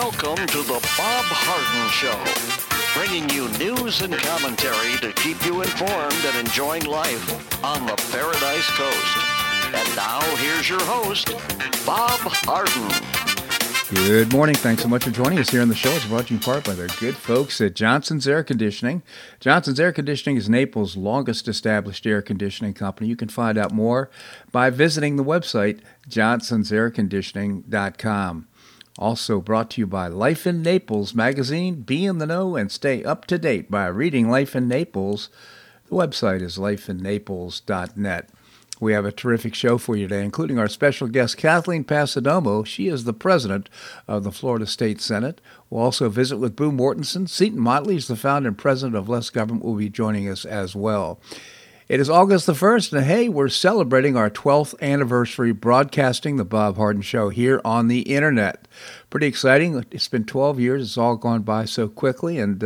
Welcome to the Bob Harden Show, bringing you news and commentary to keep you informed and enjoying life on the Paradise Coast. And now, here's your host, Bob Harden. Good morning. Thanks so much for joining us here on the show. It's brought to you in part by the good folks at Johnson's Air Conditioning. Johnson's Air Conditioning is Naples' longest established air conditioning company. You can find out more by visiting the website, johnsonsairconditioning.com. Also brought to you by Life in Naples magazine. Be in the know and stay up to date by reading Life in Naples. The website is lifeinnaples.net. We have a terrific show for you today, including our special guest, Kathleen Passidomo. She is the president of the Florida State Senate. We'll also visit with Boo Mortenson. Seton Motley is the founder and president of Less Government, will be joining us as well. It is August the 1st, and hey, we're celebrating our 12th anniversary broadcasting the Bob Harden Show here on the internet. Pretty exciting. It's been 12 years. It's all gone by so quickly, and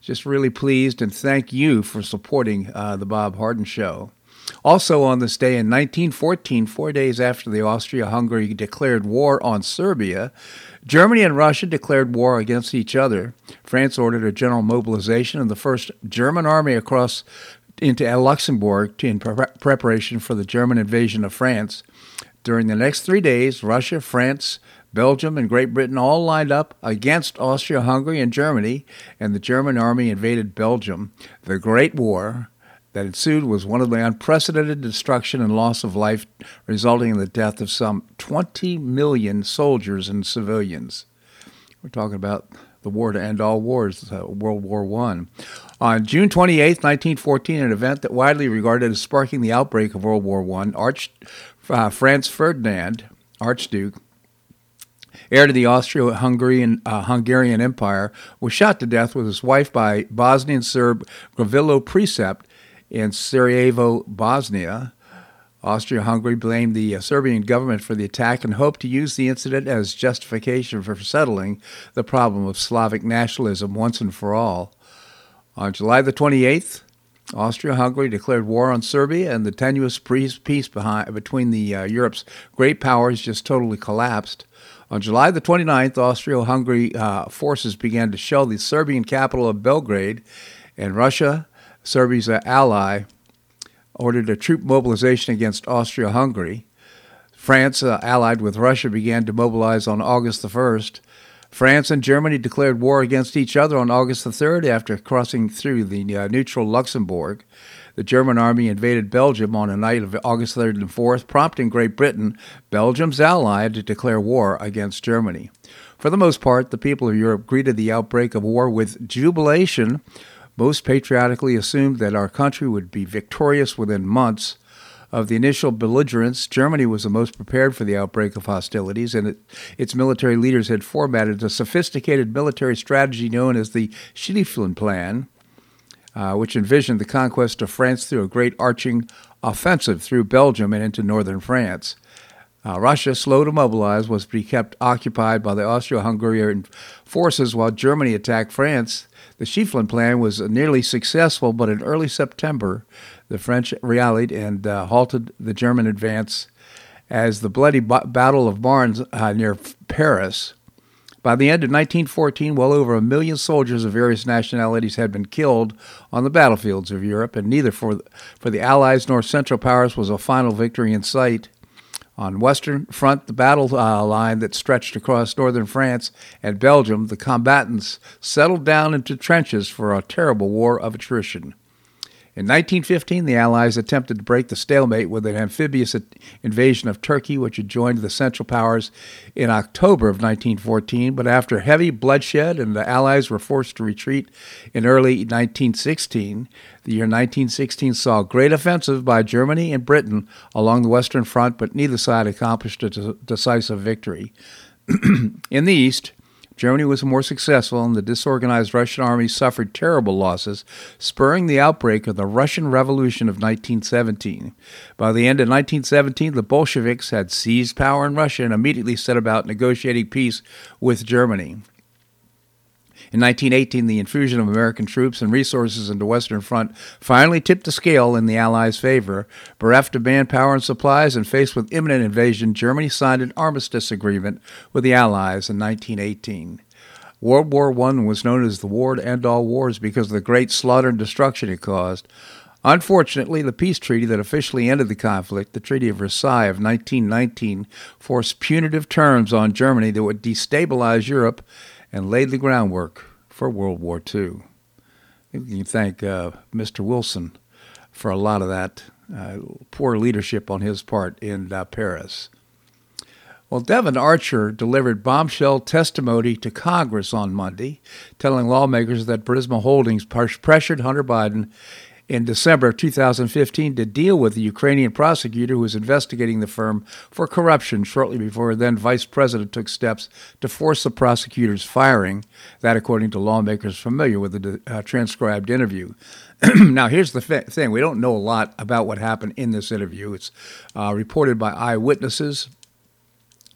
just really pleased, and thank you for supporting the Bob Harden Show. Also on this day in 1914, 4 days after the Austria-Hungary declared war on Serbia, Germany and Russia declared war against each other. France ordered a general mobilization, and the first German army across into Luxembourg in preparation for the German invasion of France. During the next 3 days, Russia, France, Belgium, and Great Britain all lined up against Austria-Hungary and Germany, and the German army invaded Belgium. The Great War that ensued was one of the unprecedented destruction and loss of life, resulting in the death of some 20 million soldiers and civilians. We're talking about the war to end all wars, World War I. On June 28, 1914, an event that widely regarded as sparking the outbreak of World War I, Franz Ferdinand, Archduke, heir to the Austro-Hungarian Hungarian Empire, was shot to death with his wife by Bosnian Serb Gavrilo Princip in Sarajevo, Bosnia. Austria-Hungary blamed the Serbian government for the attack and hoped to use the incident as justification for settling the problem of Slavic nationalism once and for all. On July the 28th, Austria-Hungary declared war on Serbia, and the tenuous peace between the Europe's great powers just totally collapsed. On July the 29th, Austria-Hungary forces began to shell the Serbian capital of Belgrade, and Russia, Serbia's ally, ordered a troop mobilization against Austria-Hungary. France, allied with Russia, began to mobilize on August the 1st. France and Germany declared war against each other on August the 3rd after crossing through the neutral Luxembourg. The German army invaded Belgium on the night of August 3rd and 4th, prompting Great Britain, Belgium's ally, to declare war against Germany. For the most part, the people of Europe greeted the outbreak of war with jubilation. Most patriotically assumed that our country would be victorious within months. Of the initial belligerents, Germany was the most prepared for the outbreak of hostilities, and its military leaders had formatted a sophisticated military strategy known as the Schlieffen Plan, which envisioned the conquest of France through a great arching offensive through Belgium and into northern France. Russia, slow to mobilize, was to be kept occupied by the Austro-Hungarian forces while Germany attacked France. The Schlieffen Plan was nearly successful, but in early September, the French rallied and halted the German advance as the bloody Battle of Barnes near Paris. By the end of 1914, well over 1 million soldiers of various nationalities had been killed on the battlefields of Europe, and neither for the Allies nor Central Powers was a final victory in sight. On Western Front, the battle line that stretched across northern France and Belgium, the combatants settled down into trenches for a terrible war of attrition. In 1915, the Allies attempted to break the stalemate with an amphibious invasion of Turkey, which had joined the Central Powers in October of 1914, but after heavy bloodshed and the Allies were forced to retreat in early 1916. The year 1916 saw a great offensive by Germany and Britain along the Western Front, but neither side accomplished a decisive victory. In the East, Germany was more successful, and the disorganized Russian army suffered terrible losses, spurring the outbreak of the Russian Revolution of 1917. By the end of 1917, the Bolsheviks had seized power in Russia and immediately set about negotiating peace with Germany. In 1918, the infusion of American troops and resources into Western Front finally tipped the scale in the Allies' favor. Bereft of manpower and supplies and faced with imminent invasion, Germany signed an armistice agreement with the Allies in 1918. World War I was known as the war to end all wars because of the great slaughter and destruction it caused. Unfortunately, the peace treaty that officially ended the conflict, the Treaty of Versailles of 1919, forced punitive terms on Germany that would destabilize Europe and laid the groundwork for World War II. I think we can thank Mr. Wilson for a lot of that poor leadership on his part in Paris. Well, Devon Archer delivered bombshell testimony to Congress on Monday, telling lawmakers that Burisma Holdings pressured Hunter Biden in December of 2015 to deal with the Ukrainian prosecutor who was investigating the firm for corruption shortly before then Vice President took steps to force the prosecutor's firing, that according to lawmakers familiar with the transcribed interview. Now, here's the thing. We don't know a lot about what happened in this interview. It's reported by eyewitnesses,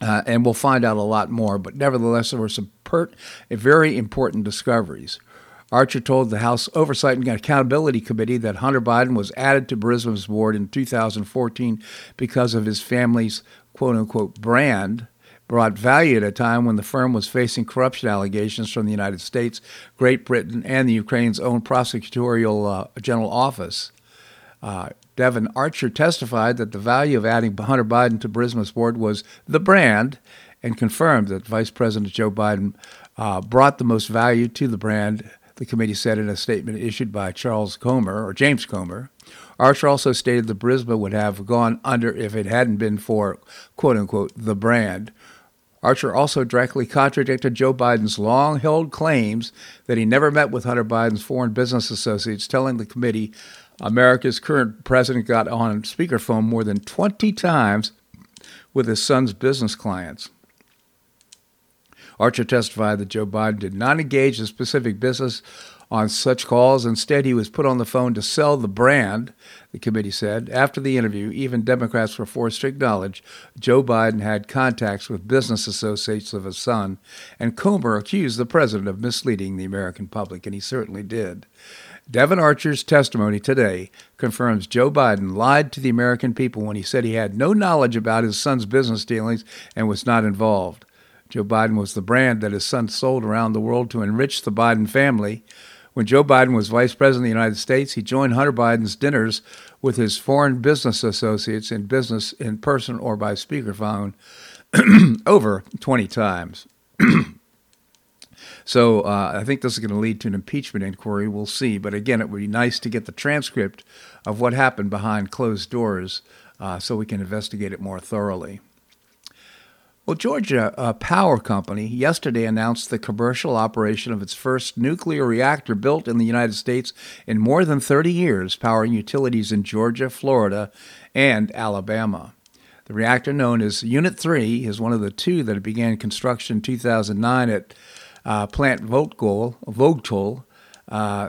and we'll find out a lot more. But nevertheless, there were some very important discoveries. Archer told the House Oversight and Accountability Committee that Hunter Biden was added to Burisma's board in 2014 because of his family's quote-unquote brand, brought value at a time when the firm was facing corruption allegations from the United States, Great Britain, and the Ukraine's own prosecutorial general office. Devon Archer testified that the value of adding Hunter Biden to Burisma's board was the brand, and confirmed that Vice President Joe Biden brought the most value to the brand, the committee said in a statement issued by James Comer. Archer also stated that Burisma would have gone under if it hadn't been for, quote-unquote, the brand. Archer also directly contradicted Joe Biden's long-held claims that he never met with Hunter Biden's foreign business associates, telling the committee America's current president got on speakerphone more than 20 times with his son's business clients. Archer testified that Joe Biden did not engage in specific business on such calls. Instead, he was put on the phone to sell the brand, the committee said. After the interview, even Democrats were forced to acknowledge Joe Biden had contacts with business associates of his son, and Comer accused the president of misleading the American public, and he certainly did. Devon Archer's testimony today confirms Joe Biden lied to the American people when he said he had no knowledge about his son's business dealings and was not involved. Joe Biden was the brand that his son sold around the world to enrich the Biden family. When Joe Biden was vice president of the United States, he joined Hunter Biden's dinners with his foreign business associates in business in person or by speakerphone over 20 times. So I think this is going to lead to an impeachment inquiry. We'll see. But again, it would be nice to get the transcript of what happened behind closed doors so we can investigate it more thoroughly. Well, Georgia Power Company yesterday announced the commercial operation of its first nuclear reactor built in the United States in more than 30 years, powering utilities in Georgia, Florida, and Alabama. The reactor, known as Unit 3, is one of the two that began construction in 2009 at Plant Vogtle,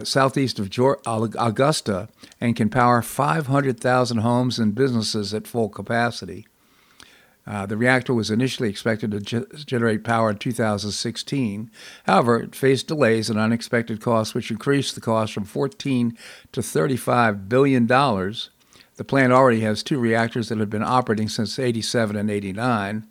southeast of Augusta, and can power 500,000 homes and businesses at full capacity. The reactor was initially expected to generate power in 2016. However, it faced delays and unexpected costs, which increased the cost from $14 to $35 billion. The plant already has two reactors that have been operating since 87 and 89.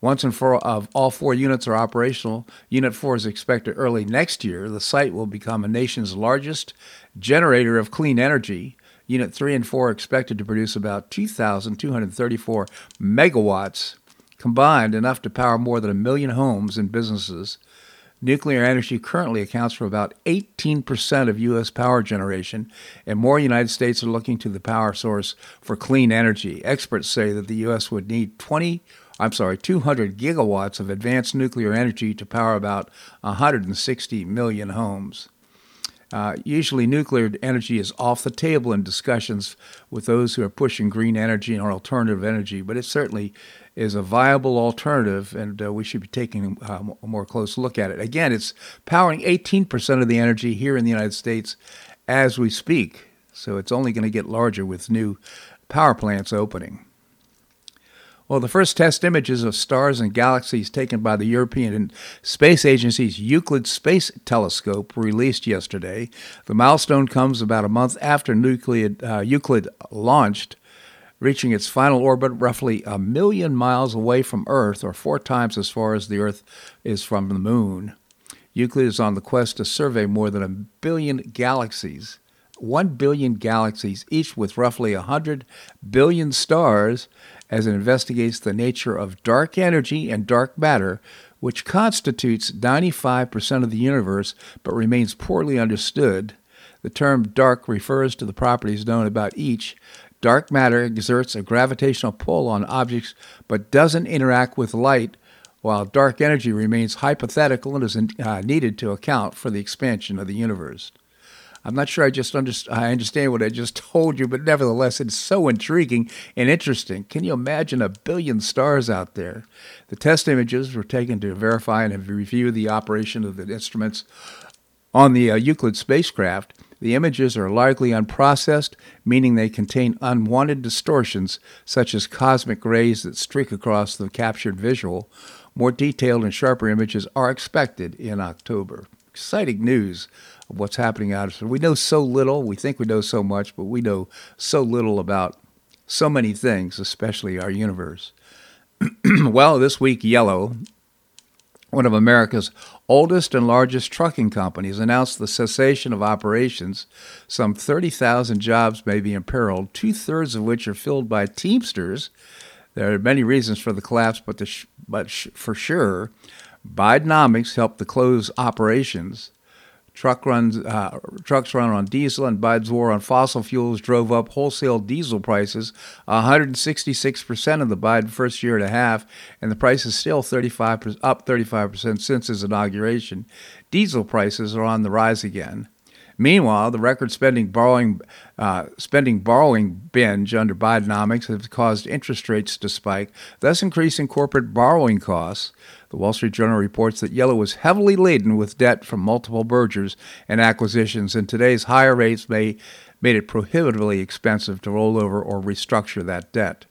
Once all four units are operational, Unit 4 is expected early next year. The site will become the nation's largest generator of clean energy. Unit 3 and 4 are expected to produce about 2,234 megawatts combined, enough to power more than 1 million homes and businesses. Nuclear energy currently accounts for about 18% of U.S. power generation, and more United States are looking to the power source for clean energy. Experts say that the U.S. would need 200 gigawatts of advanced nuclear energy to power about 160 million homes. Usually nuclear energy is off the table in discussions with those who are pushing green energy and alternative energy, but it certainly is a viable alternative, and we should be taking a more close look at it. Again, it's powering 18% of the energy here in the United States as we speak, so it's only going to get larger with new power plants opening. Well, the first test images of stars and galaxies taken by the European Space Agency's Euclid Space Telescope were released yesterday. The milestone comes about a month after Euclid launched, reaching its final orbit roughly 1 million miles away from Earth, or 4 times as far as the Earth is from the Moon. Euclid is on the quest to survey more than 1 billion galaxies, 1 billion galaxies, each with roughly 100 billion stars, as it investigates the nature of dark energy and dark matter, which constitutes 95% of the universe but remains poorly understood. The term dark refers to the properties known about each. Dark matter exerts a gravitational pull on objects but doesn't interact with light, while dark energy remains hypothetical and is needed to account for the expansion of the universe. I'm not sure I understand what I just told you, but nevertheless, it's so intriguing and interesting. Can you imagine 1 billion stars out there? The test images were taken to verify and review the operation of the instruments on the Euclid spacecraft. The images are largely unprocessed, meaning they contain unwanted distortions, such as cosmic rays that streak across the captured visual. More detailed and sharper images are expected in October. Exciting news of what's happening out there. We know so little. We think we know so much, but we know so little about so many things, especially our universe. Well, this week, Yellow, one of America's oldest and largest trucking companies, announced the cessation of operations. Some 30,000 jobs may be imperiled, 2/3 of which are filled by Teamsters. There are many reasons for the collapse, but for sure, Bidenomics helped to close operations. Trucks run on diesel, and Biden's war on fossil fuels drove up wholesale diesel prices 166% in the Biden first year and a half, and the price is still up 35% since his inauguration. Diesel prices are on the rise again. Meanwhile, the record spending borrowing binge under Bidenomics has caused interest rates to spike, thus increasing corporate borrowing costs. The Wall Street Journal reports that Yellow was heavily laden with debt from multiple mergers and acquisitions, and today's higher rates made it prohibitively expensive to roll over or restructure that debt.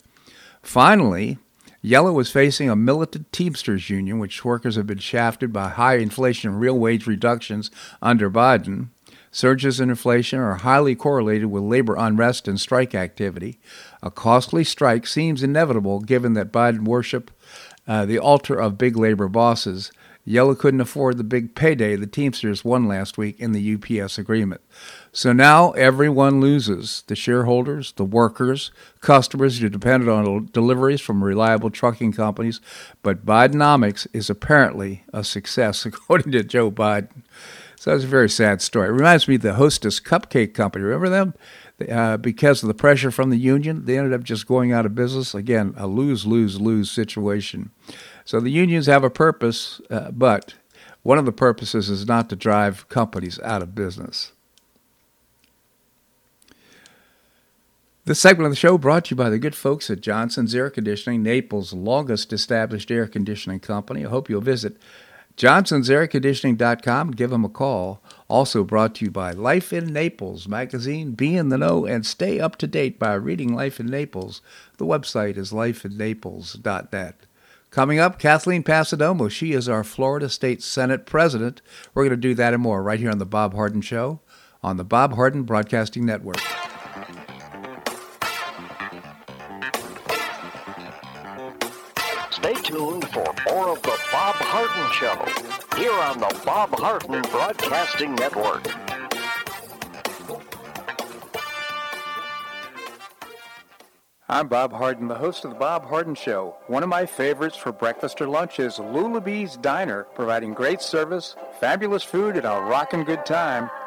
Finally, Yellow is facing a militant Teamsters union, which workers have been shafted by high inflation and real wage reductions under Biden. Surges in inflation are highly correlated with labor unrest and strike activity. A costly strike seems inevitable given that Biden worships the altar of big labor bosses. Yellow couldn't afford the big payday the Teamsters won last week in the UPS agreement. So now everyone loses: the shareholders, the workers, customers who depended on deliveries from reliable trucking companies. But Bidenomics is apparently a success, according to Joe Biden. So it's a very sad story. It reminds me of the Hostess Cupcake Company. Remember them? Because of the pressure from the union, they ended up just going out of business. Again, a lose-lose-lose situation. So the unions have a purpose, but one of the purposes is not to drive companies out of business. This segment of the show brought to you by the good folks at Johnson's Air Conditioning, Naples' longest established air conditioning company. I hope you'll visit johnsonsairconditioning.com. Give them a call. Also brought to you by Life in Naples magazine. Be in the know and stay up to date by reading Life in Naples. The website is lifeinnaples.net. Coming up, Kathleen Passidomo. She is our Florida State Senate president. We're going to do that and more right here on The Bob Harden Show on the Bob Harden Broadcasting Network. Stay tuned for more of The Bob Harden Show here on the Bob Harden Broadcasting Network. I'm Bob Harden, the host of The Bob Harden Show. One of my favorites for breakfast or lunch is Lulabee's Diner, providing great service, fabulous food, and a rockin' good time.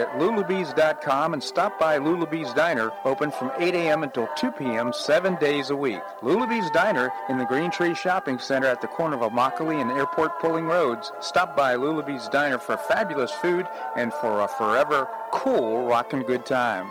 at lulabees.com and stop by Lulabee's Diner, open from 8 a.m. until 2 p.m. 7 days a week. Lulabee's Diner in the Green Tree Shopping Center at the corner of Immokalee and Airport Pulling Roads. Stop by Lulabee's Diner for fabulous food and for a forever cool, rockin' good time.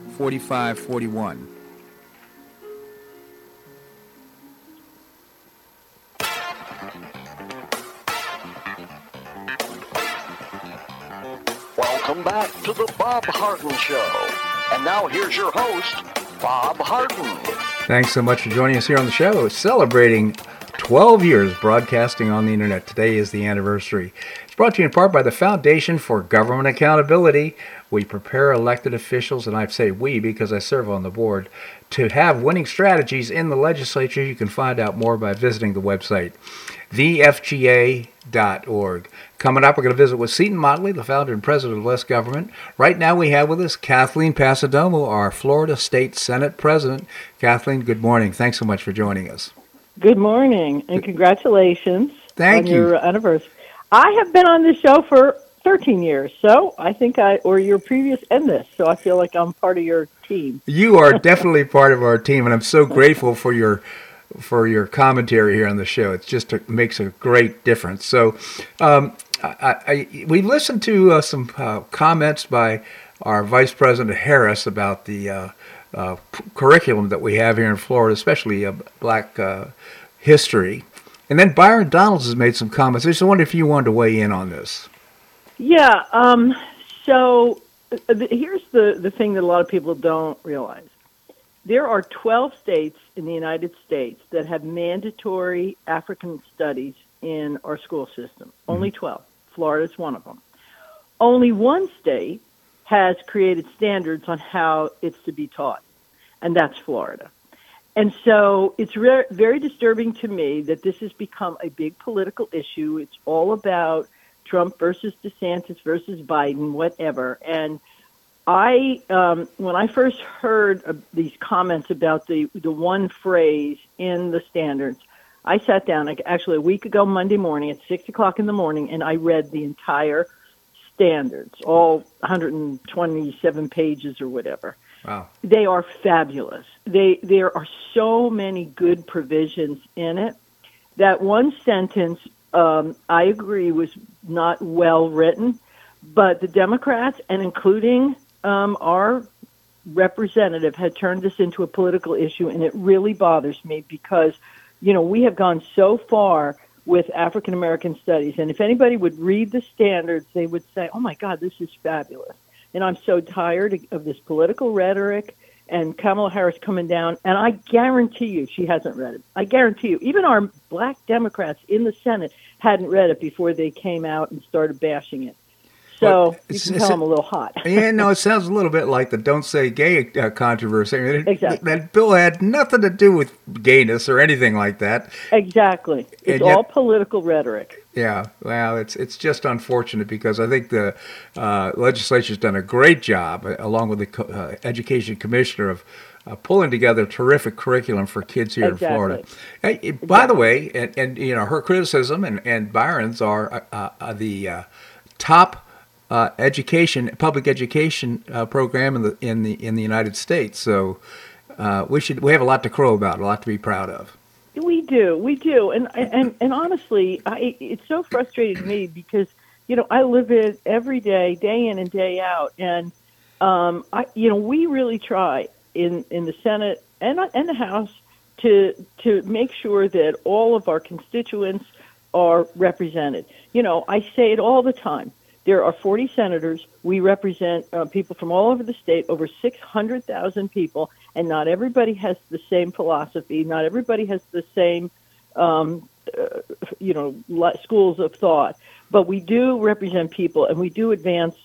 Welcome back to the Bob Harden Show. And now here's your host, Bob Harden. Thanks so much for joining us here on the show, celebrating 12 years broadcasting on the internet. Today is the anniversary. It's brought to you in part by the Foundation for Government Accountability. We prepare elected officials, and I say we because I serve on the board, to have winning strategies in the legislature. You can find out more by visiting the website, thefga.org. Coming up, we're going to visit with Seton Motley, the founder and president of Less Government. Right now we have with us Kathleen Passidomo, our Florida State Senate president. Kathleen, good morning. Thanks so much for joining us. Good morning, and congratulations on your anniversary. I have been on this show for 13 years, so I think or your previous and this, so I feel like I'm part of your team. You are definitely part of our team, and I'm so grateful for your commentary here on the show. It just makes a great difference. So we listened to some comments by our Vice President Harris about the curriculum that we have here in Florida, especially black history. And then Byron Donalds has made some comments. I just wonder if you wanted to weigh in on this. Yeah, so here's the thing that a lot of people don't realize. There are 12 states in the United States that have mandatory African studies in our school system. Mm-hmm. Only 12. Florida's one of them. Only one state has created standards on how it's to be taught, and that's Florida. And so it's very disturbing to me that this has become a big political issue. It's all about Trump versus DeSantis versus Biden, whatever. And I, when I first heard these comments about the one phrase in the standards, I sat down actually a week ago Monday morning at 6 o'clock in the morning, and I read the entire standards, all 127 pages or whatever. Wow. They are fabulous. There are so many good provisions in it. That one sentence, I agree, was not well written, but the Democrats, and including our representative, had turned this into a political issue, and it really bothers me because, you know, we have gone so far with African American studies. And if anybody would read the standards, they would say, oh my God, this is fabulous. And I'm so tired of this political rhetoric and Kamala Harris coming down. And I guarantee you she hasn't read it. I guarantee you. Even our black Democrats in the Senate hadn't read it before they came out and started bashing it. So you can tell I'm a little hot. Yeah, no, it sounds a little bit like the Don't Say Gay controversy. I mean, exactly. That bill had nothing to do with gayness or anything like that. Exactly. It's all political rhetoric. Yeah, well, it's just unfortunate because I think the legislature's done a great job, along with the Education Commissioner, of pulling together a terrific curriculum for kids here in Florida. Exactly. By the way, and you know, her criticism and Byron's are the top public education program in the United States. So we have a lot to crow about, a lot to be proud of. We do. And honestly, it's so frustrating to me because, you know, I live it every day, day in and day out. And, we really try in the Senate and the House to make sure that all of our constituents are represented. You know, I say it all the time. There are 40 senators. We represent people from all over the state, over 600,000 people, and not everybody has the same philosophy. Not everybody has the same, schools of thought. But we do represent people, and we do advance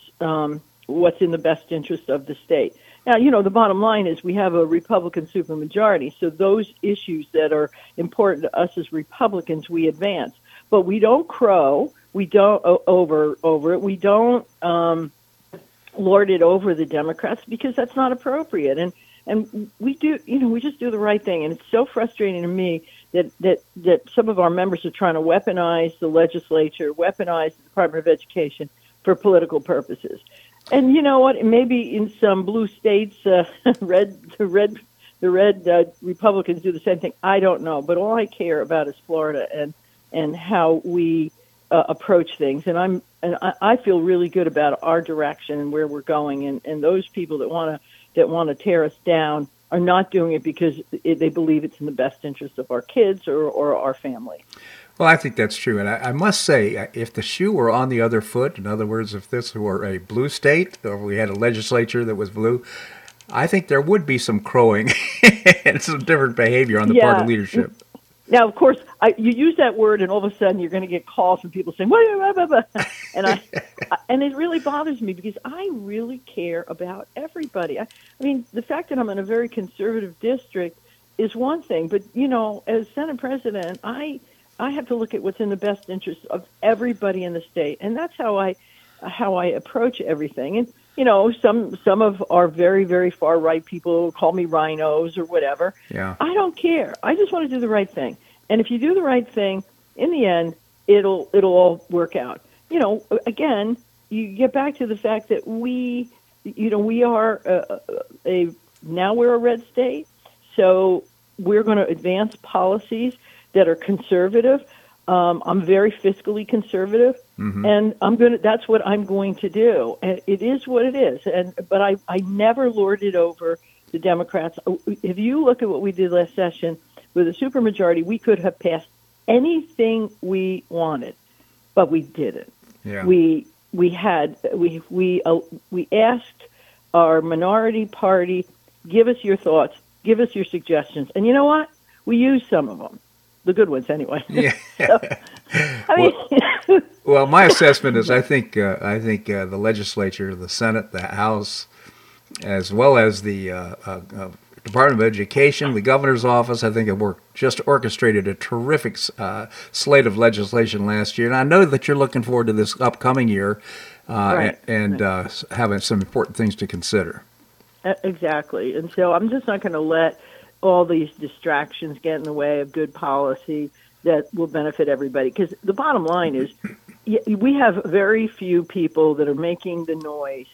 what's in the best interest of the state. Now, you know, the bottom line is we have a Republican supermajority, so those issues that are important to us as Republicans, we advance. But we don't crow. We don't over it. We don't lord it over the Democrats because that's not appropriate. And we do, you know, we just do the right thing. And it's so frustrating to me that some of our members are trying to weaponize the legislature, weaponize the Department of Education for political purposes. And you know what? Maybe in some blue states, the red Republicans do the same thing. I don't know, but all I care about is Florida and how we approach things, and I feel really good about our direction and where we're going. And those people that want to tear us down are not doing it because they believe it's in the best interest of our kids or our family. Well, I think that's true, and I must say, if the shoe were on the other foot, in other words, if this were a blue state, or we had a legislature that was blue, I think there would be some crowing and some different behavior on the part of leadership. Now, of course, you use that word, and all of a sudden, you're going to get calls from people saying, blah, blah, blah. And it really bothers me because I really care about everybody. I mean, the fact that I'm in a very conservative district is one thing, but you know, as Senate President, I have to look at what's in the best interest of everybody in the state, and that's how I approach everything. And you know, some of our very, very far right people call me rhinos or whatever. Yeah. I don't care. I just want to do the right thing. And if you do the right thing, in the end, it'll all work out. You know, again, you get back to the fact that we are now we're a red state, so we're going to advance policies that are conservative. I'm very fiscally conservative, mm-hmm. and that's what I'm going to do. And it is what it is. But I never lorded over the Democrats. If you look at what we did last session with a supermajority, we could have passed anything we wanted, but we didn't. Yeah. We asked our minority party, give us your thoughts, give us your suggestions, and you know what? We used some of them. The good ones, anyway. Yeah. So, well, my assessment is I think the legislature, the Senate, the House, as well as the Department of Education, the governor's office, I think it orchestrated a terrific slate of legislation last year. And I know that you're looking forward to this upcoming year having some important things to consider. Exactly. And so I'm just not going to let all these distractions get in the way of good policy that will benefit everybody. Because the bottom line is we have very few people that are making the noise,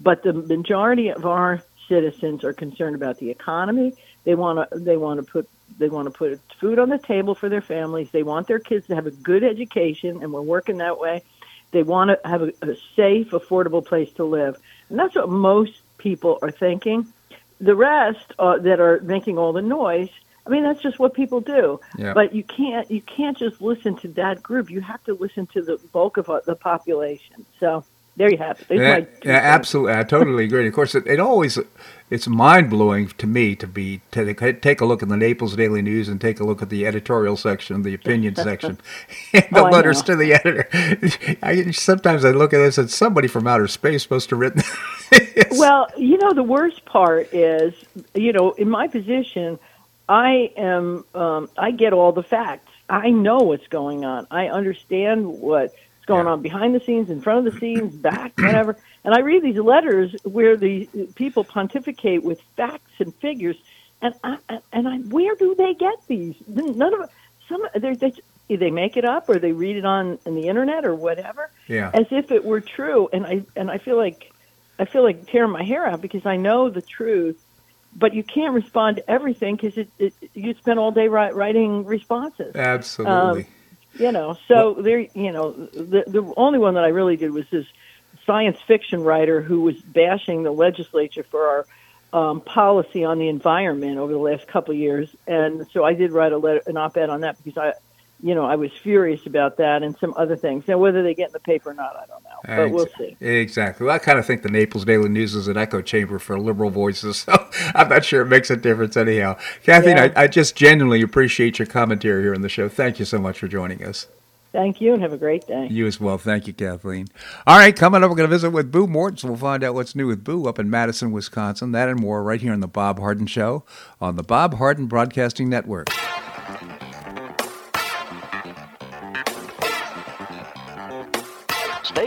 but the majority of our citizens are concerned about the economy. They want to put food on the table for their families. They want their kids to have a good education, and we're working that way. They want to have a safe, affordable place to live. And that's what most people are thinking. The rest that are making all the noise, I mean, that's just what people do. Yeah. But you can't just listen to that group. You have to listen to the bulk of the population. So there you have it. Absolutely, I totally agree. Of course, it's mind-blowing to me to take a look in the Naples Daily News and take a look at the editorial section, the opinion section, and the letters to the editor. Sometimes I look at this and somebody from outer space must have written. Well, you know, the worst part is, you know, in my position, I get all the facts. I know what's going on. I understand what's going on behind the scenes, in front of the scenes, back, whatever. And I read these letters where the people pontificate with facts and figures, and I, where do they get these? None of some they make it up or they read it on the internet or whatever, as if it were true. And I feel like tearing my hair out because I know the truth, But you can't respond to everything because you spend all day writing responses. Absolutely. So there. The only one that I really did was this science fiction writer who was bashing the legislature for our policy on the environment over the last couple of years, and so I did write an op-ed on that because I was furious about that and some other things. Now, whether they get in the paper or not, I don't know, but we'll see. Exactly. Well, I kind of think the Naples Daily News is an echo chamber for liberal voices, so I'm not sure it makes a difference anyhow. Kathleen, yeah. I just genuinely appreciate your commentary here on the show. Thank you so much for joining us. Thank you, and have a great day. You as well. Thank you, Kathleen. All right, coming up, we're going to visit with Boo Mortenson. We'll find out what's new with Boo up in Madison, Wisconsin. That and more right here on The Bob Harden Show on the Bob Harden Broadcasting Network. Stay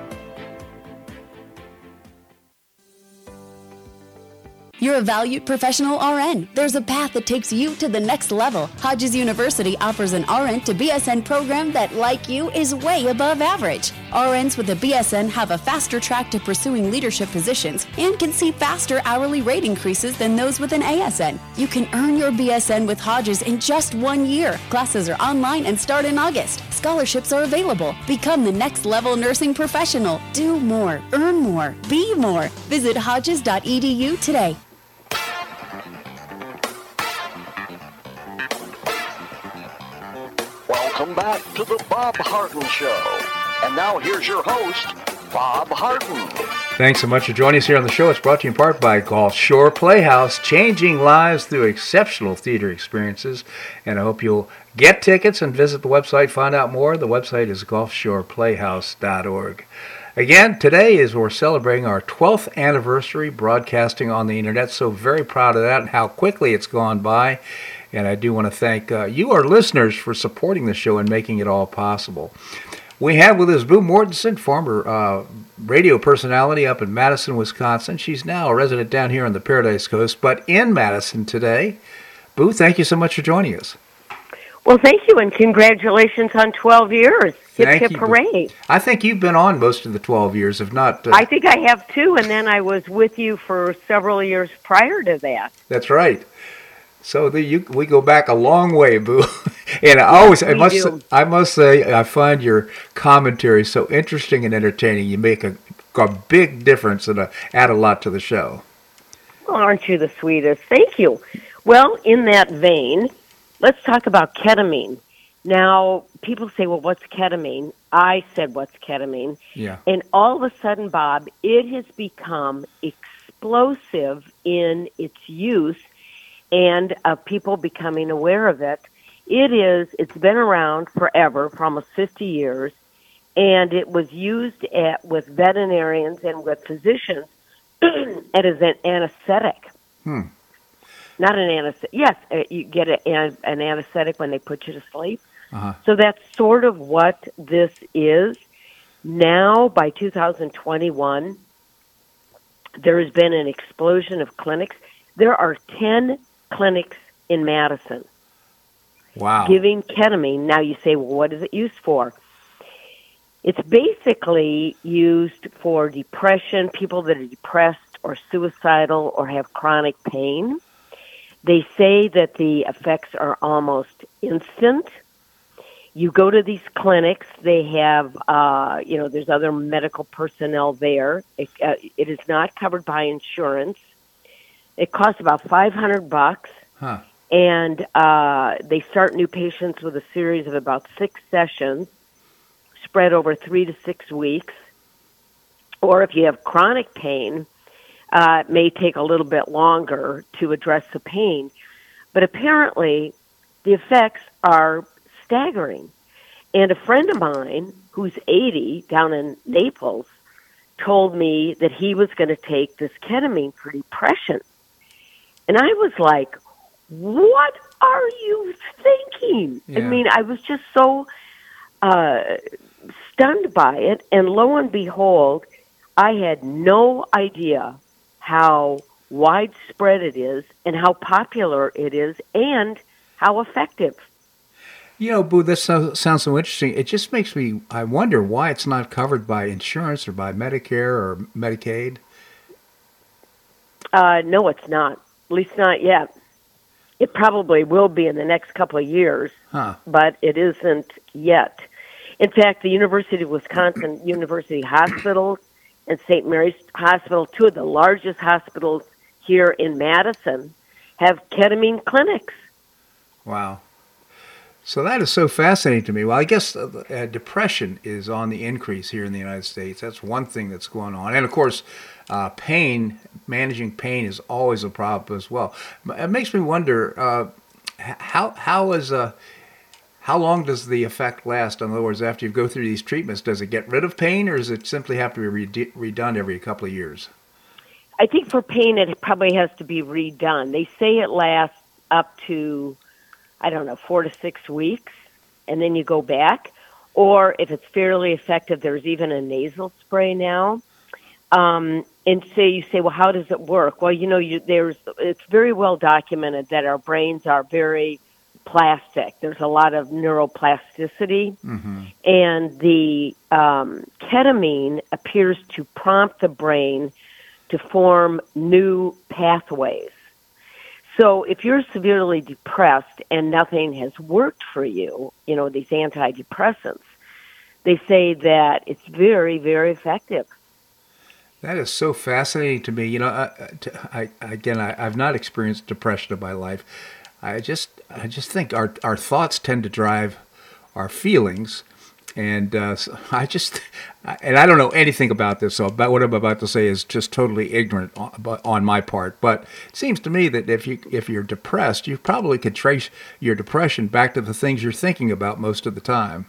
You're a valued professional RN. There's a path that takes you to the next level. Hodges University offers an RN to BSN program that, like you, is way above average. RNs with a BSN have a faster track to pursuing leadership positions and can see faster hourly rate increases than those with an ASN. You can earn your BSN with Hodges in just 1 year. Classes are online and start in August. Scholarships are available. Become the next level nursing professional. Do more, earn more, be more. Visit hodges.edu today. Welcome back to the Bob Harden Show. And now here's your host, Bob Harden. Thanks so much for joining us here on the show. It's brought to you in part by Gulf Shore Playhouse, changing lives through exceptional theater experiences. And I hope you'll get tickets and visit the website, find out more. The website is gulfshoreplayhouse.org. Again, today we're celebrating our 12th anniversary broadcasting on the internet. So very proud of that and how quickly it's gone by. And I do want to thank you, our listeners, for supporting the show and making it all possible. We have with us Boo Mortenson, former radio personality up in Madison, Wisconsin. She's now a resident down here on the Paradise Coast, but in Madison today. Boo, thank you so much for joining us. Well, thank you, and congratulations on 12 years. Hip, hip, hooray. I think you've been on most of the 12 years, if not... I think I have, too, and then I was with you for several years prior to that. That's right. So we go back a long way, Boo. And I must say, I find your commentary so interesting and entertaining. You make a big difference and add a lot to the show. Well, aren't you the sweetest? Thank you. Well, in that vein, let's talk about ketamine. Now, people say, well, what's ketamine? I said, what's ketamine? Yeah. And all of a sudden, Bob, it has become explosive in its use and of people becoming aware of it. It's been around forever, for almost 50 years, and it was used with veterinarians and with physicians as an anesthetic. Hmm. Not an anesthetic. Yes, you get an anesthetic when they put you to sleep. Uh-huh. So that's sort of what this is. Now, by 2021, there has been an explosion of clinics. There are 10 clinics in Madison. Wow. Giving ketamine. Now you say, well, what is it used for? It's basically used for depression, people that are depressed or suicidal or have chronic pain. They say that the effects are almost instant. You go to these clinics, they have, there's other medical personnel there. It is not covered by insurance. It costs about $500. Huh. And they start new patients with a series of about 6 sessions spread over 3 to 6 weeks. Or if you have chronic pain, it may take a little bit longer to address the pain. But apparently, the effects are staggering. And a friend of mine who's 80 down in Naples told me that he was going to take this ketamine for depression. And I was like, what are you thinking? Yeah. I mean, I was just so stunned by it. And lo and behold, I had no idea how widespread it is and how popular it is and how effective. You know, Boo, this sounds so interesting. It just makes me, I wonder why it's not covered by insurance or by Medicare or Medicaid. No, it's not. At least not yet. It probably will be in the next couple of years, but it isn't yet. In fact, the University of Wisconsin University Hospital and St. Mary's Hospital, two of the largest hospitals here in Madison, have ketamine clinics. Wow. So that is so fascinating to me. Well, I guess depression is on the increase here in the United States. That's one thing that's going on. And, of course, pain, managing pain is always a problem as well. It makes me wonder, how long does the effect last? In other words, after you go through these treatments, does it get rid of pain, or does it simply have to be redone every couple of years? I think for pain, it probably has to be redone. They say it lasts up to 4 to 6 weeks, and then you go back. Or if it's fairly effective, there's even a nasal spray now. And say you say, well, how does it work? Well, it's very well documented that our brains are very plastic. There's a lot of neuroplasticity, and the ketamine appears to prompt the brain to form new pathways. So if you're severely depressed and nothing has worked for you, these antidepressants, they say that it's very, very effective. That is so fascinating to me. I've not experienced depression in my life. I just think our thoughts tend to drive our feelings. And I don't know anything about this, so what I'm about to say is just totally ignorant on my part. But it seems to me that if you're depressed, you probably could trace your depression back to the things you're thinking about most of the time.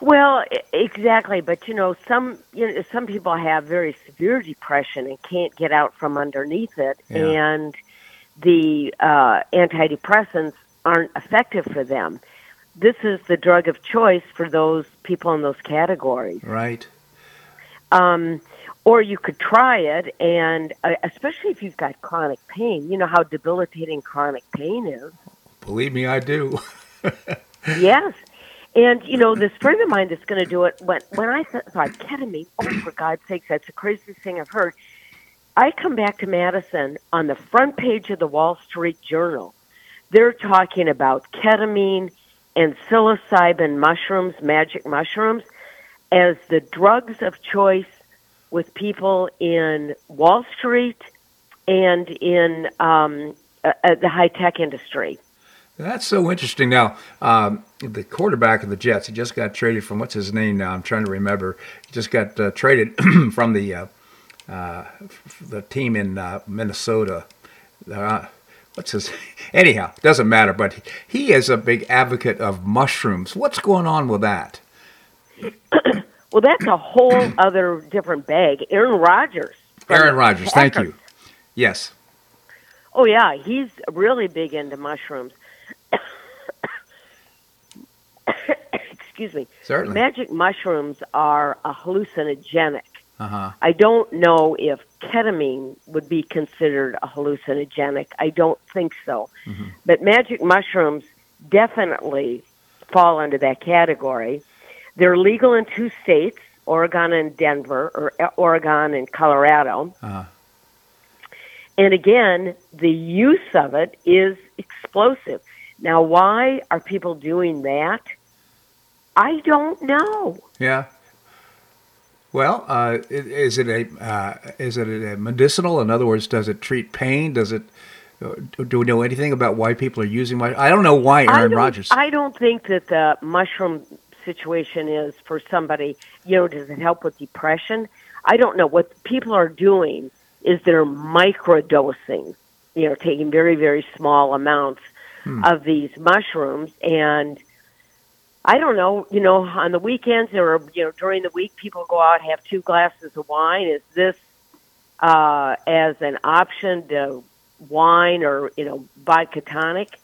Well, exactly. But some people have very severe depression and can't get out from underneath it, and the antidepressants aren't effective for them. This is the drug of choice for those people in those categories. Right. Or you could try it, and especially if you've got chronic pain. You know how debilitating chronic pain is. Believe me, I do. Yes. And, this friend of mine that's going to do it, when I thought, ketamine, for God's sake, that's the craziest thing I've heard. I come back to Madison on the front page of the Wall Street Journal. They're talking about ketamine and psilocybin mushrooms, magic mushrooms, as the drugs of choice with people in Wall Street and in the high-tech industry. That's so interesting. Now, the quarterback of the Jets, he just got traded from, what's his name now? I'm trying to remember. He just got traded from the team in Minnesota. Anyhow, it doesn't matter, but he is a big advocate of mushrooms. What's going on with that? Well, that's a whole other different bag. Aaron Rodgers, thank you. Yes. Oh, yeah, he's really big into mushrooms. Excuse me. Certainly. Magic mushrooms are a hallucinogenic. I don't know if ketamine would be considered a hallucinogenic. I don't think so. Mm-hmm. But magic mushrooms definitely fall under that category. They're legal in 2 states, Oregon and Denver, or Oregon and Colorado. And again, the use of it is explosive. Now, why are people doing that? I don't know. Yeah. Well, is it a medicinal? In other words, does it treat pain? Does it Do we know anything about why people are using mushrooms? I don't know why Aaron Rodgers. I don't think that the mushroom situation is for somebody, you know, does it help with depression? I don't know. What people are doing is they're microdosing, you know, taking very, very small amounts of these mushrooms. And I don't know, you know, on the weekends or, you know, during the week, people go out and have 2 glasses of wine. Is this as an option to wine or, you know, vodka tonic?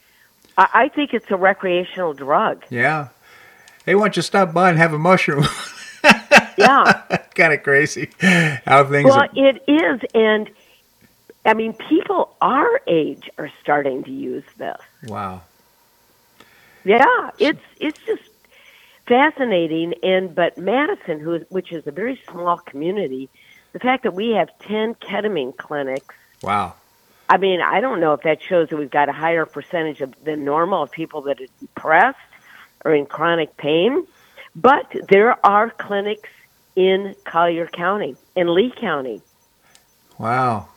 I think it's a recreational drug. Yeah. Hey, why don't you stop by and have a mushroom? Yeah. Kind of crazy how things are. Well, it is. And, I mean, people our age are starting to use this. Wow. Yeah, it's just fascinating. And but Madison, which is a very small community, the fact that we have 10 ketamine clinics. Wow. I mean, I don't know if that shows that we've got a higher percentage than normal of people that are depressed or in chronic pain. But there are clinics in Collier County and Lee County. Wow.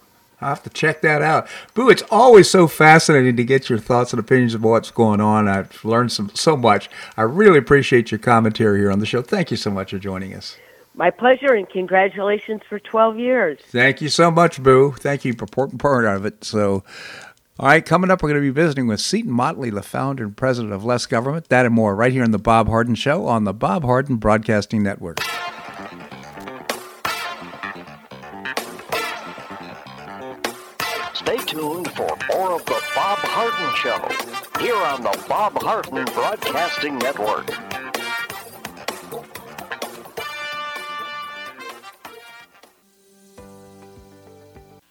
I'll have to check that out. Boo, it's always so fascinating to get your thoughts and opinions of what's going on. I've learned so much. I really appreciate your commentary here on the show. Thank you so much for joining us. My pleasure, and congratulations for 12 years. Thank you so much, Boo. Thank you for part of it. So, all right, coming up, we're going to be visiting with Seton Motley, the founder and president of Less Government. That and more right here on The Bob Harden Show on the Bob Harden Broadcasting Network. Stay tuned for more of The Bob Harden Show here on the Bob Harden Broadcasting Network.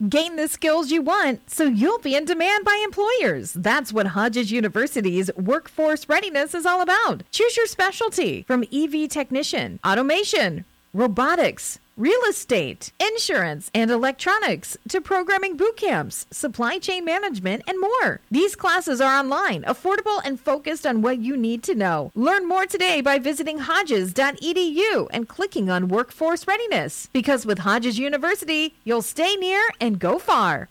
Gain the skills you want so you'll be in demand by employers. That's what Hodges University's workforce readiness is all about. Choose your specialty from EV technician, automation, robotics, real estate, insurance, and electronics to programming boot camps, supply chain management, and more. These classes are online, affordable, and focused on what you need to know. Learn more today by visiting Hodges.edu and clicking on Workforce Readiness. Because with Hodges University, you'll stay near and go far.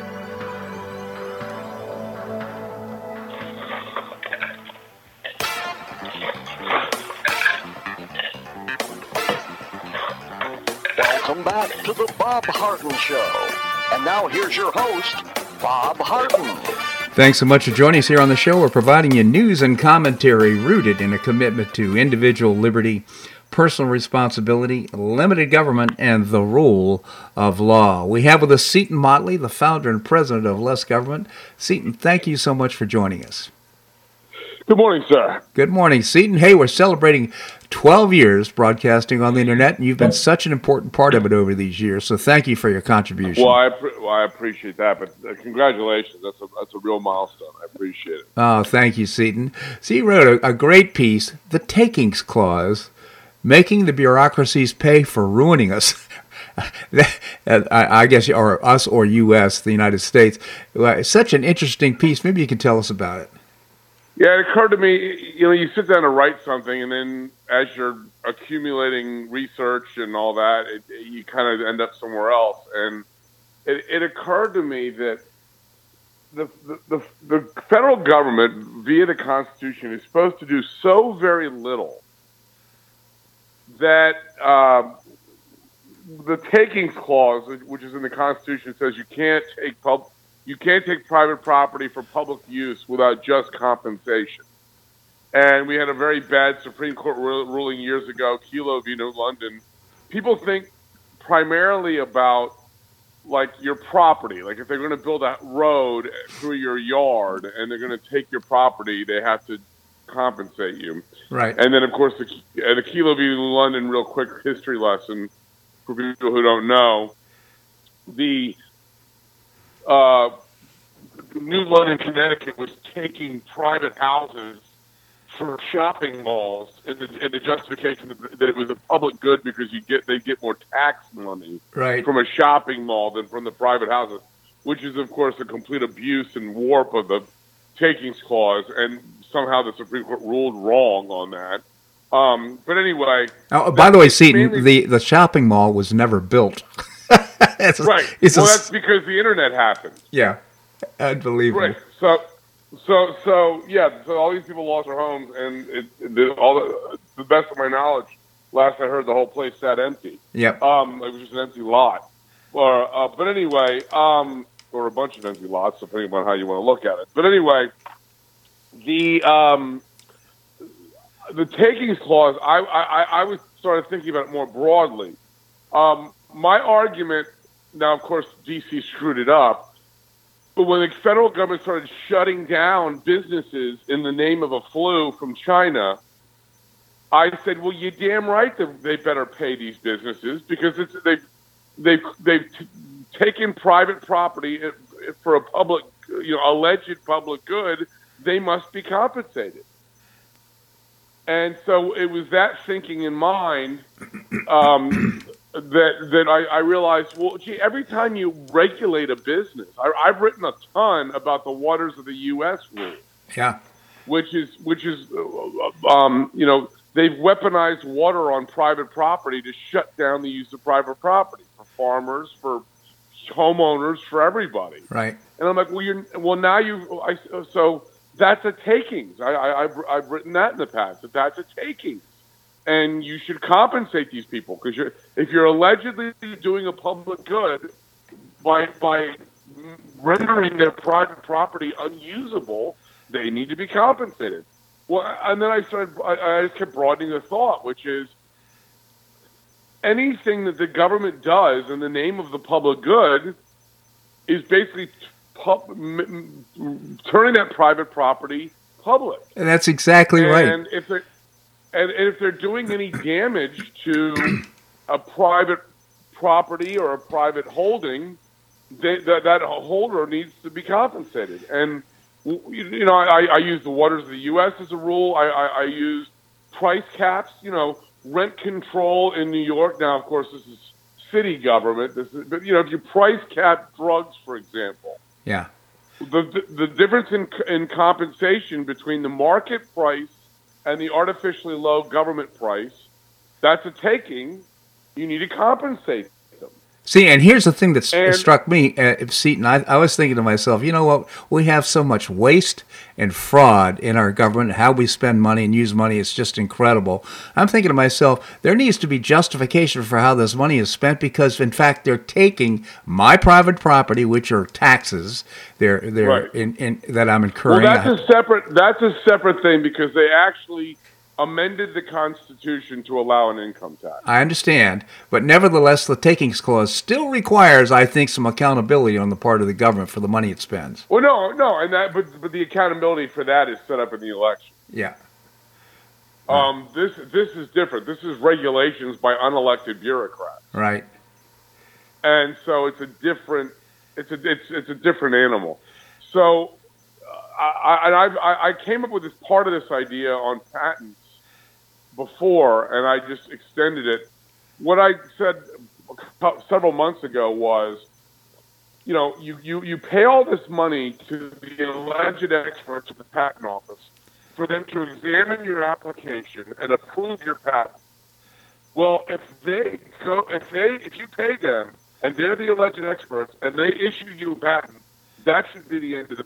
Back to the Bob Harden Show. And now here's your host, Bob Harden. Thanks so much for joining us here on the show. We're providing you news and commentary rooted in a commitment to individual liberty, personal responsibility, limited government, and the rule of law. We have with us Seton Motley, the founder and president of Less Government. Seton, thank you so much for joining us. Good morning, sir. Good morning, Seton. Hey, we're celebrating 12 years broadcasting on the internet, and you've been such an important part of it over these years, so thank you for your contribution. Well, I appreciate that, but congratulations. That's a real milestone. I appreciate it. Oh, thank you, Seton. So you wrote a great piece, The Takings Clause, Making the Bureaucracies Pay for Ruining Us. I guess, or us or U.S., the United States. Such an interesting piece. Maybe you can tell us about it. Yeah, it occurred to me, you know, you sit down to write something, and then as you're accumulating research and all that, you kind of end up somewhere else. And it occurred to me that the federal government, via the Constitution, is supposed to do so very little that the takings clause, which is in the Constitution, says you can't take You can't take private property for public use without just compensation. And we had a very bad Supreme Court ruling years ago, Kelo v. New London. People think primarily about, like, your property. Like, if they're going to build a road through your yard and they're going to take your property, they have to compensate you. Right. And then, of course, the Kelo v. New London, real quick history lesson for people who don't know, the New London, Connecticut was taking private houses for shopping malls, and the justification that it was a public good because they get more tax money right. from a shopping mall than from the private houses, which is, of course, a complete abuse and warp of the takings clause, and somehow the Supreme Court ruled wrong on that. But anyway... Now, by the way, Seton, the shopping mall was never built. That's because the internet happened. Yeah, unbelievable. Right, So all these people lost their homes, and the best of my knowledge, last I heard, the whole place sat empty. Yeah, it was just an empty lot. Or a bunch of empty lots, depending on how you want to look at it. But anyway, the takings clause, I was sort of thinking about it more broadly. My argument, now of course DC screwed it up. But when the federal government started shutting down businesses in the name of a flu from China, I said, well, you're damn right that they better pay these businesses because they've taken private property for a public, alleged public good. They must be compensated. And so it was that thinking in mind that I realized, well, gee, every time you regulate a business, I've written a ton about the Waters of the U.S. rule, yeah, which is they've weaponized water on private property to shut down the use of private property for farmers, for homeowners, for everybody. Right. And I'm like, so that's a takings. I've written that in the past. That's a takings. And you should compensate these people because if you're allegedly doing a public good by rendering their private property unusable, they need to be compensated. Well, and then I just kept broadening the thought, which is anything that the government does in the name of the public good is basically turning that private property public. And that's exactly right. And if they're doing any damage to a private property or a private holding, that holder needs to be compensated. And, I use the Waters of the U.S. as a rule. I use price caps, rent control in New York. Now, of course, this is city government. But if you price cap drugs, for example. Yeah. The difference in compensation between the market price and the artificially low government price, that's a taking. You need to compensate them. See, and here's the thing that struck me, Seton. I was thinking to myself, you know what? We have so much waste and fraud in our government, how we spend money and use money. It's just incredible. I'm thinking to myself, there needs to be justification for how this money is spent because, in fact, they're taking my private property, which are taxes they're right. in that I'm incurring. Well, that's a separate thing because they actually amended the Constitution to allow an income tax. I understand, but nevertheless, the takings clause still requires, I think, some accountability on the part of the government for the money it spends. Well, no, and that, but the accountability for that is set up in the election. Yeah. This is different. This is regulations by unelected bureaucrats. Right. And so it's a different animal. So I came up with this part of this idea on patents before, and I just extended it. What I said several months ago was, you pay all this money to the alleged experts at the patent office for them to examine your application and approve your patent. Well, if you pay them and they're the alleged experts and they issue you a patent, that should be the end of the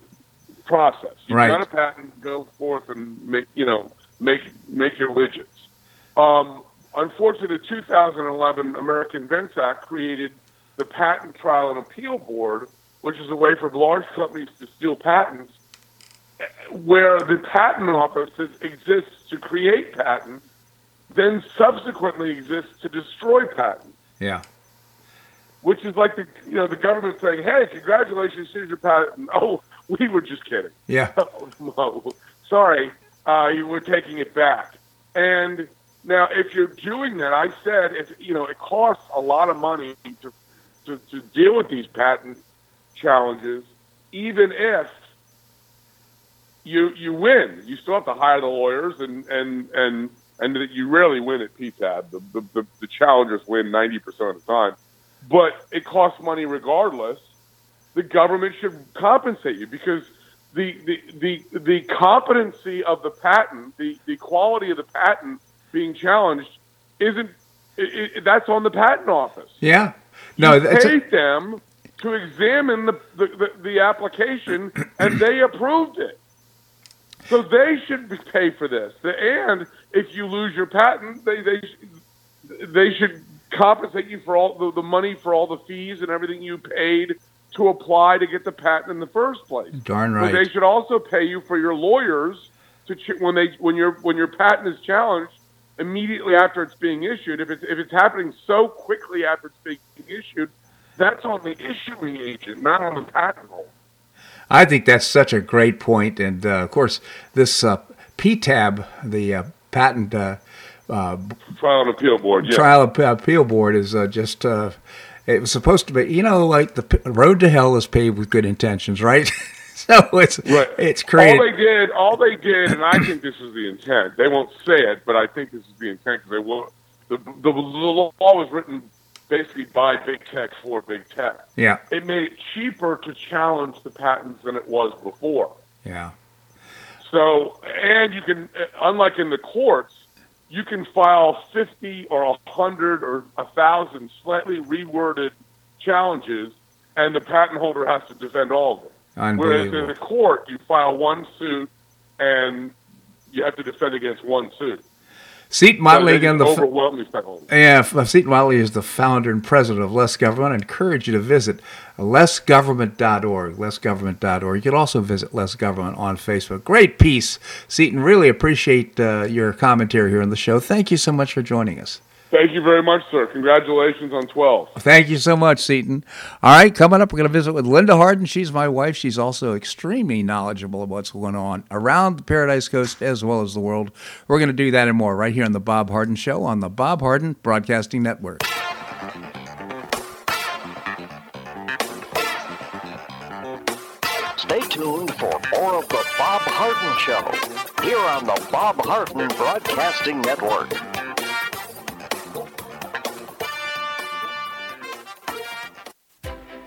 process. You've right. got a patent, go forth and make your widgets. Unfortunately, the 2011 American Invents Act created the Patent Trial and Appeal Board, which is a way for large companies to steal patents where the patent office exists to create patents, then subsequently exists to destroy patents. Yeah. Which is like the the government saying, "Hey, congratulations, here's your patent." Oh, we were just kidding. Yeah. Oh, sorry, you were taking it back. And now, if you're doing that, I said, if it costs a lot of money to deal with these patent challenges. Even if you win, you still have to hire the lawyers, and you rarely win at PTAB. The challengers win 90% of the time. But it costs money regardless. The government should compensate you because the competency of the patent, the quality of the patent being challenged, that's on the patent office. Yeah, no, you paid them to examine the application, and they approved it. So they should pay for this. And if you lose your patent, they should compensate you for all the money, for all the fees and everything you paid to apply to get the patent in the first place. Darn right. But they should also pay you for your lawyers to when your patent is challenged immediately after it's being issued. If it's happening so quickly after it's being issued, that's on the issuing agent, not on the patent holder. I think that's such a great point, and of course, this PTAB, the patent. Trial and Appeal Board. Yeah. Trial and Appeal Board is it was supposed to be, like the road to hell is paved with good intentions, right? So it's right. It's created. All they did, and I think this is the intent. They won't say it, but I think this is the intent because they won't. The law was written basically by big tech for big tech. Yeah. It made it cheaper to challenge the patents than it was before. Yeah. So, and you can, unlike in the courts, you can file 50 or 100 or 1,000 slightly reworded challenges, and the patent holder has to defend all of them. Whereas in the court, you file one suit, and you have to defend against one suit. Seton Motley again, Seton Motley is the founder and president of Less Government. I encourage you to visit lessgovernment.org, lessgovernment.org. You can also visit Less Government on Facebook. Great piece, Seton. Really appreciate your commentary here on the show. Thank you so much for joining us. Thank you very much, sir. Congratulations on 12. Thank you so much, Seton. All right, coming up, we're going to visit with Linda Harden. She's my wife. She's also extremely knowledgeable of what's going on around the Paradise Coast as well as the world. We're going to do that and more right here on The Bob Harden Show on the Bob Harden Broadcasting Network. Stay tuned for more of The Bob Harden Show here on the Bob Harden Broadcasting Network.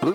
Blue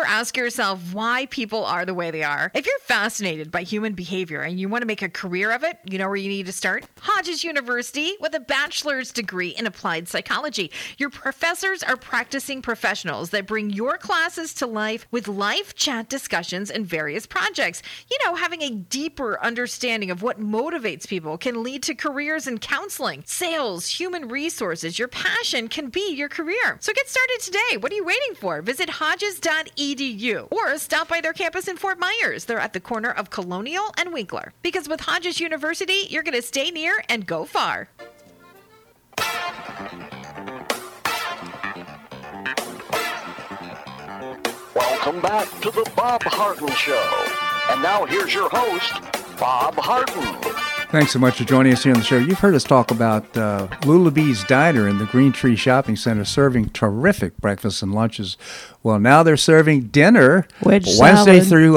ever ask yourself why people are the way they are? If you're fascinated by human behavior and you want to make a career of it, you know where you need to start? Hodges University with a bachelor's degree in applied psychology. Your professors are practicing professionals that bring your classes to life with live chat discussions and various projects. You know, having a deeper understanding of what motivates people can lead to careers in counseling, sales, human resources. Your passion can be your career. So get started today. What are you waiting for? Visit Hodges.edu or stop by their campus in Fort Myers. They're at the corner of Colonial and Winkler. Because with Hodges University, you're going to stay near and go far. Welcome back to the Bob Harden Show. And now here's your host, Bob Harden. Thanks so much for joining us here on the show. You've heard us talk about Lulabee's Diner in the Green Tree Shopping Center serving terrific breakfasts and lunches. Well, now they're serving dinner Wednesday through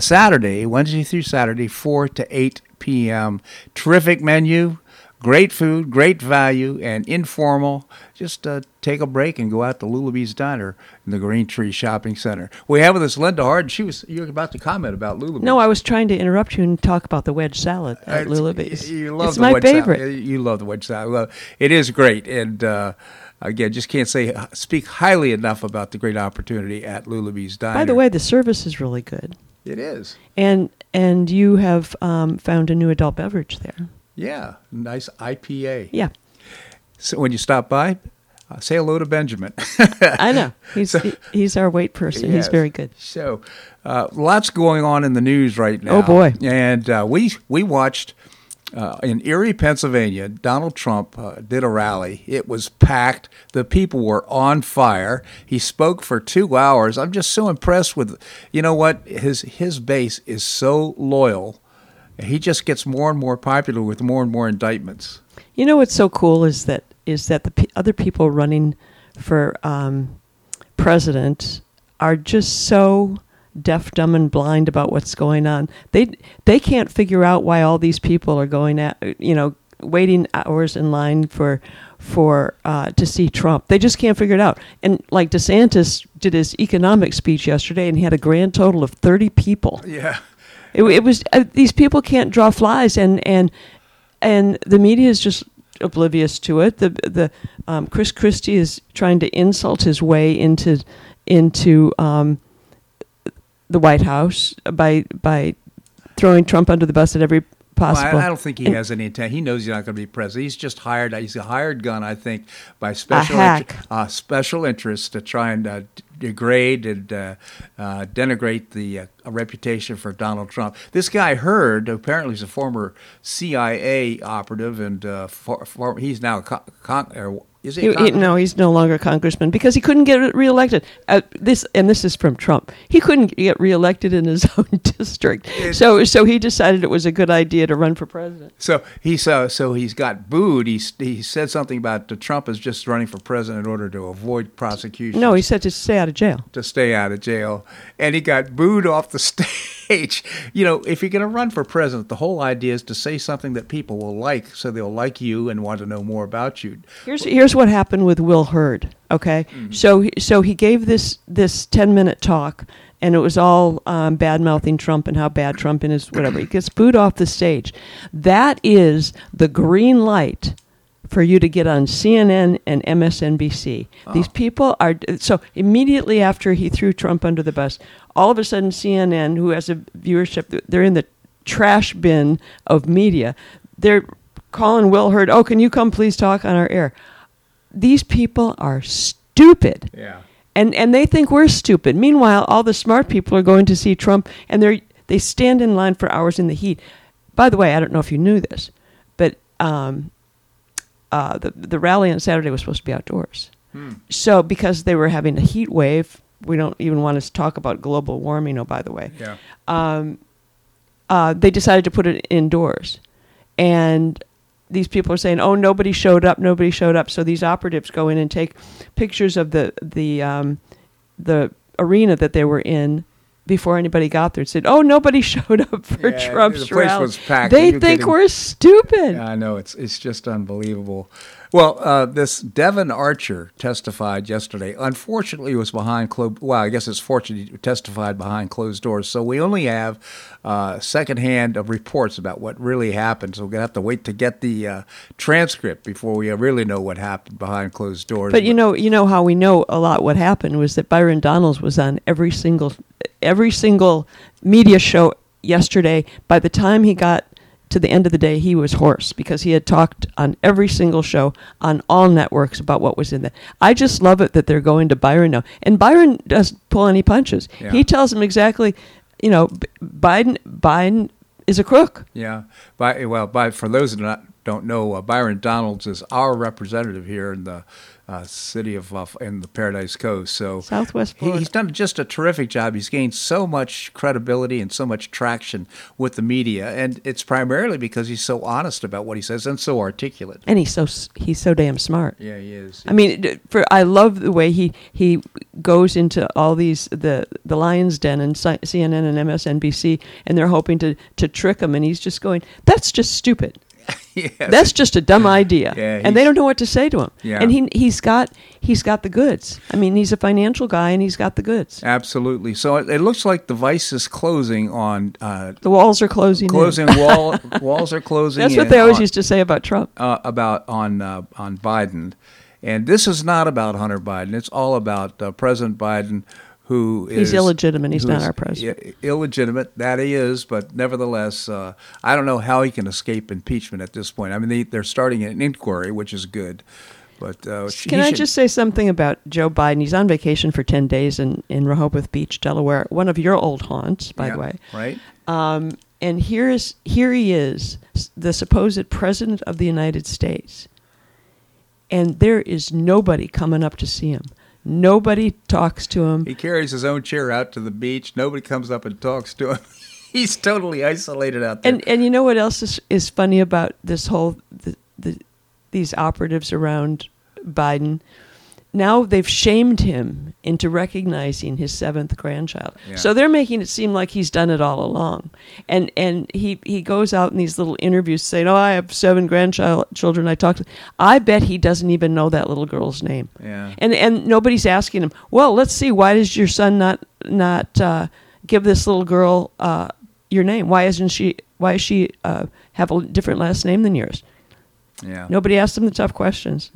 Saturday, 4 to 8 p.m. Terrific menu, great food, great value, and informal. Just take a break and go out to Lulabee's Diner in the Green Tree Shopping Center. We have with us Linda Harden. You were about to comment about Lulabee's. No, I was trying to interrupt you and talk about the wedge salad at Lulabee's. It's my favorite. You love the wedge salad. It is great. And again, just can't speak highly enough about the great opportunity at Lulabee's Diner. By the way, the service is really good. It is. And you have found a new adult beverage there. Yeah, nice IPA. Yeah. So when you stop by, say hello to Benjamin. I know. He's our wait person. Yes. He's very good. So lots going on in the news right now. Oh, boy. And we watched in Erie, Pennsylvania, Donald Trump did a rally. It was packed. The people were on fire. He spoke for 2 hours. I'm just so impressed with, you know what, his base is so loyal. He just gets more and more popular with more and more indictments. You know what's so cool is that the other people running for president are just so deaf, dumb, and blind about what's going on. They can't figure out why all these people are waiting hours in line for to see Trump. They just can't figure it out. And like DeSantis did his economic speech yesterday, and he had a grand total of 30 people. Yeah. It was these people can't draw flies, and the media is just oblivious to it. The Chris Christie is trying to insult his way into the White House by throwing Trump under the bus at every possible. Well, I don't think he has any intent. He knows he's not going to be president. He's just hired. He's a hired gun, I think, by special interests to try and degrade and denigrate the reputation for Donald Trump. This guy Hurd, apparently he's a former CIA operative, and he's now he's no longer a congressman because he couldn't get reelected. This is from Trump. He couldn't get reelected in his own district, so he decided it was a good idea to run for president. So he's got booed. He said something about Trump is just running for president in order to avoid prosecution. No, he said to stay out of jail. And he got booed off the stage. You know, if you're going to run for president, the whole idea is to say something that people will like, so they'll like you and want to know more about you. Here's what happened with Will Hurd, okay? Mm-hmm. So he gave this 10-minute talk, and it was all bad-mouthing Trump and how bad Trump is, whatever. He gets booed off the stage. That is the green light for you to get on CNN and MSNBC. Oh. These people are... So immediately after he threw Trump under the bus, all of a sudden CNN, who has a viewership, they're in the trash bin of media. They're calling Will Hurd, oh, can you come please talk on our air? These people are stupid. Yeah. And they think we're stupid. Meanwhile, all the smart people are going to see Trump, and they stand in line for hours in the heat. By the way, I don't know if you knew this, but... the rally on Saturday was supposed to be outdoors. Hmm. So because they were having a heat wave, we don't even want to talk about global warming, oh, by the way. Yeah. They decided to put it indoors. And these people are saying, oh, nobody showed up. So these operatives go in and take pictures of the arena that they were in before anybody got there, said, "Oh, nobody showed up for Trump's the place rally. Was packed. They think kidding? We're stupid." I know, it's just unbelievable. Well, this Devon Archer testified yesterday. Unfortunately, it was behind closed. Well, I guess it's fortunate he testified behind closed doors. So we only have secondhand of reports about what really happened. So we're gonna have to wait to get the transcript before we really know what happened behind closed doors. But you know how we know a lot. What happened was that Byron Donalds was on every single media show yesterday. By the time he got to the end of the day, he was hoarse because he had talked on every single show on all networks about what was in that. I just love it that they're going to Byron now. And Byron doesn't pull any punches. Yeah. He tells them exactly, Biden is a crook. Yeah. For those that don't know, Byron Donalds is our representative here in the city of in the Paradise Coast, so Southwest Florida. He's done just a terrific job. He's gained so much credibility and so much traction with the media, and it's primarily because he's so honest about what he says and so articulate. And he's so damn smart. Yeah, he is. I mean, I love the way he goes into all these the Lion's Den and CNN and MSNBC, and they're hoping to trick him, and he's just going, "That's just stupid." Yes. That's just a dumb idea, and they don't know what to say to him. Yeah. And he's got the goods. I mean, he's a financial guy, and he's got the goods. Absolutely. So it looks like the vice is closing on. The walls are closing. Walls are closing. That's what they always used to say about Trump. On Biden, and this is not about Hunter Biden. It's all about President Biden. He's illegitimate. He's not our president. Illegitimate, that he is, but nevertheless, I don't know how he can escape impeachment at this point. I mean, they're starting an inquiry, which is good. But I just say something about Joe Biden? He's on vacation for 10 days in Rehoboth Beach, Delaware, one of your old haunts, by the way. Right. And here he is, the supposed president of the United States, and there is nobody coming up to see him. Nobody talks to him. He carries his own chair out to the beach. Nobody comes up and talks to him. He's totally isolated out there. And you know what else is funny about this whole these operatives around Biden? Now they've shamed him into recognizing his seventh grandchild. Yeah. So they're making it seem like he's done it all along. And he goes out in these little interviews saying, "Oh, I have 7 grandchildren I talked to." I bet he doesn't even know that little girl's name. Yeah. And nobody's asking him, "Well, let's see, why does your son not give this little girl your name? Why is she have a different last name than yours?" Yeah. Nobody asks him the tough questions.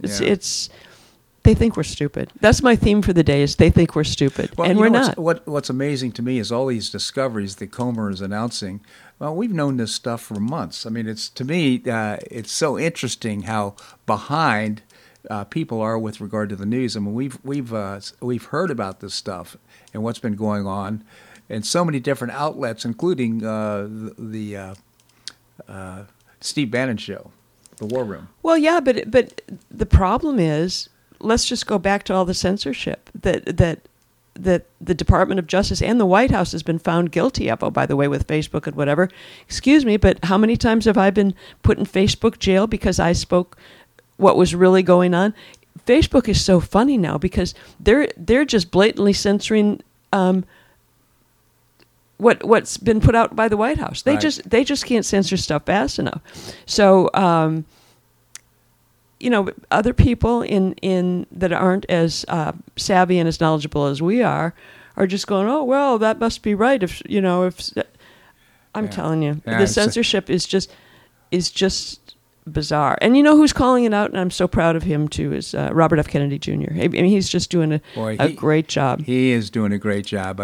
They think we're stupid. That's my theme for the day is they think we're stupid, and we're not. What's amazing to me is all these discoveries that Comer is announcing. Well, we've known this stuff for months. I mean, it's so interesting how behind people are with regard to the news. I mean, we've heard about this stuff and what's been going on in so many different outlets, including the Steve Bannon show, The War Room. Well, yeah, but the problem is, let's just go back to all the censorship that the Department of Justice and the White House has been found guilty of. Oh, by the way, with Facebook and whatever. Excuse me, but how many times have I been put in Facebook jail because I spoke what was really going on? Facebook is so funny now because they're just blatantly censoring what's been put out by the White House. They just can't censor stuff fast enough. So. Other people in that aren't as savvy and as knowledgeable as we are just going, "Oh, well, that must be right." If I'm telling you, the censorship is just bizarre. And you know who's calling it out, and I'm so proud of him too, is Robert F. Kennedy Jr. I mean, he's just doing a great job. He is doing a great job.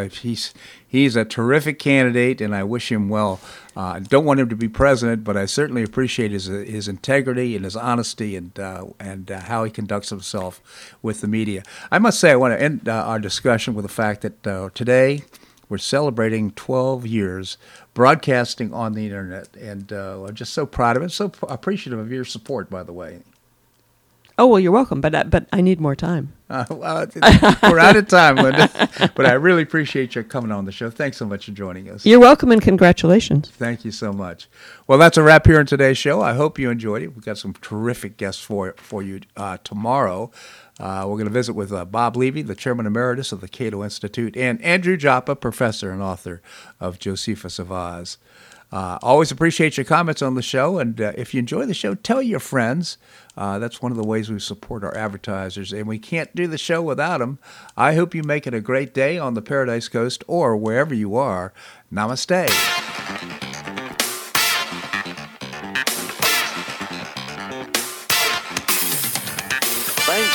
He's a terrific candidate, and I wish him well. Don't want him to be president, but I certainly appreciate his integrity and his honesty and how he conducts himself with the media. I must say I want to end our discussion with the fact that today we're celebrating 12 years broadcasting on the internet, and I'm just so proud of it. So appreciative of your support, by the way. Oh, well, you're welcome, but I need more time. Well, we're out of time, Linda. But I really appreciate you coming on the show. Thanks so much for joining us. You're welcome, and congratulations. Thank you so much. Well, that's a wrap here on today's show. I hope you enjoyed it. We've got some terrific guests for you tomorrow. We're going to visit with Bob Levy, the Chairman Emeritus of the Cato Institute, and Andrew Joppa, Professor and author of Josephus of Oz. Always appreciate your comments on the show, and if you enjoy the show, tell your friends. That's one of the ways we support our advertisers, and we can't do the show without them. I hope you make it a great day on the Paradise Coast or wherever you are. Namaste. Thanks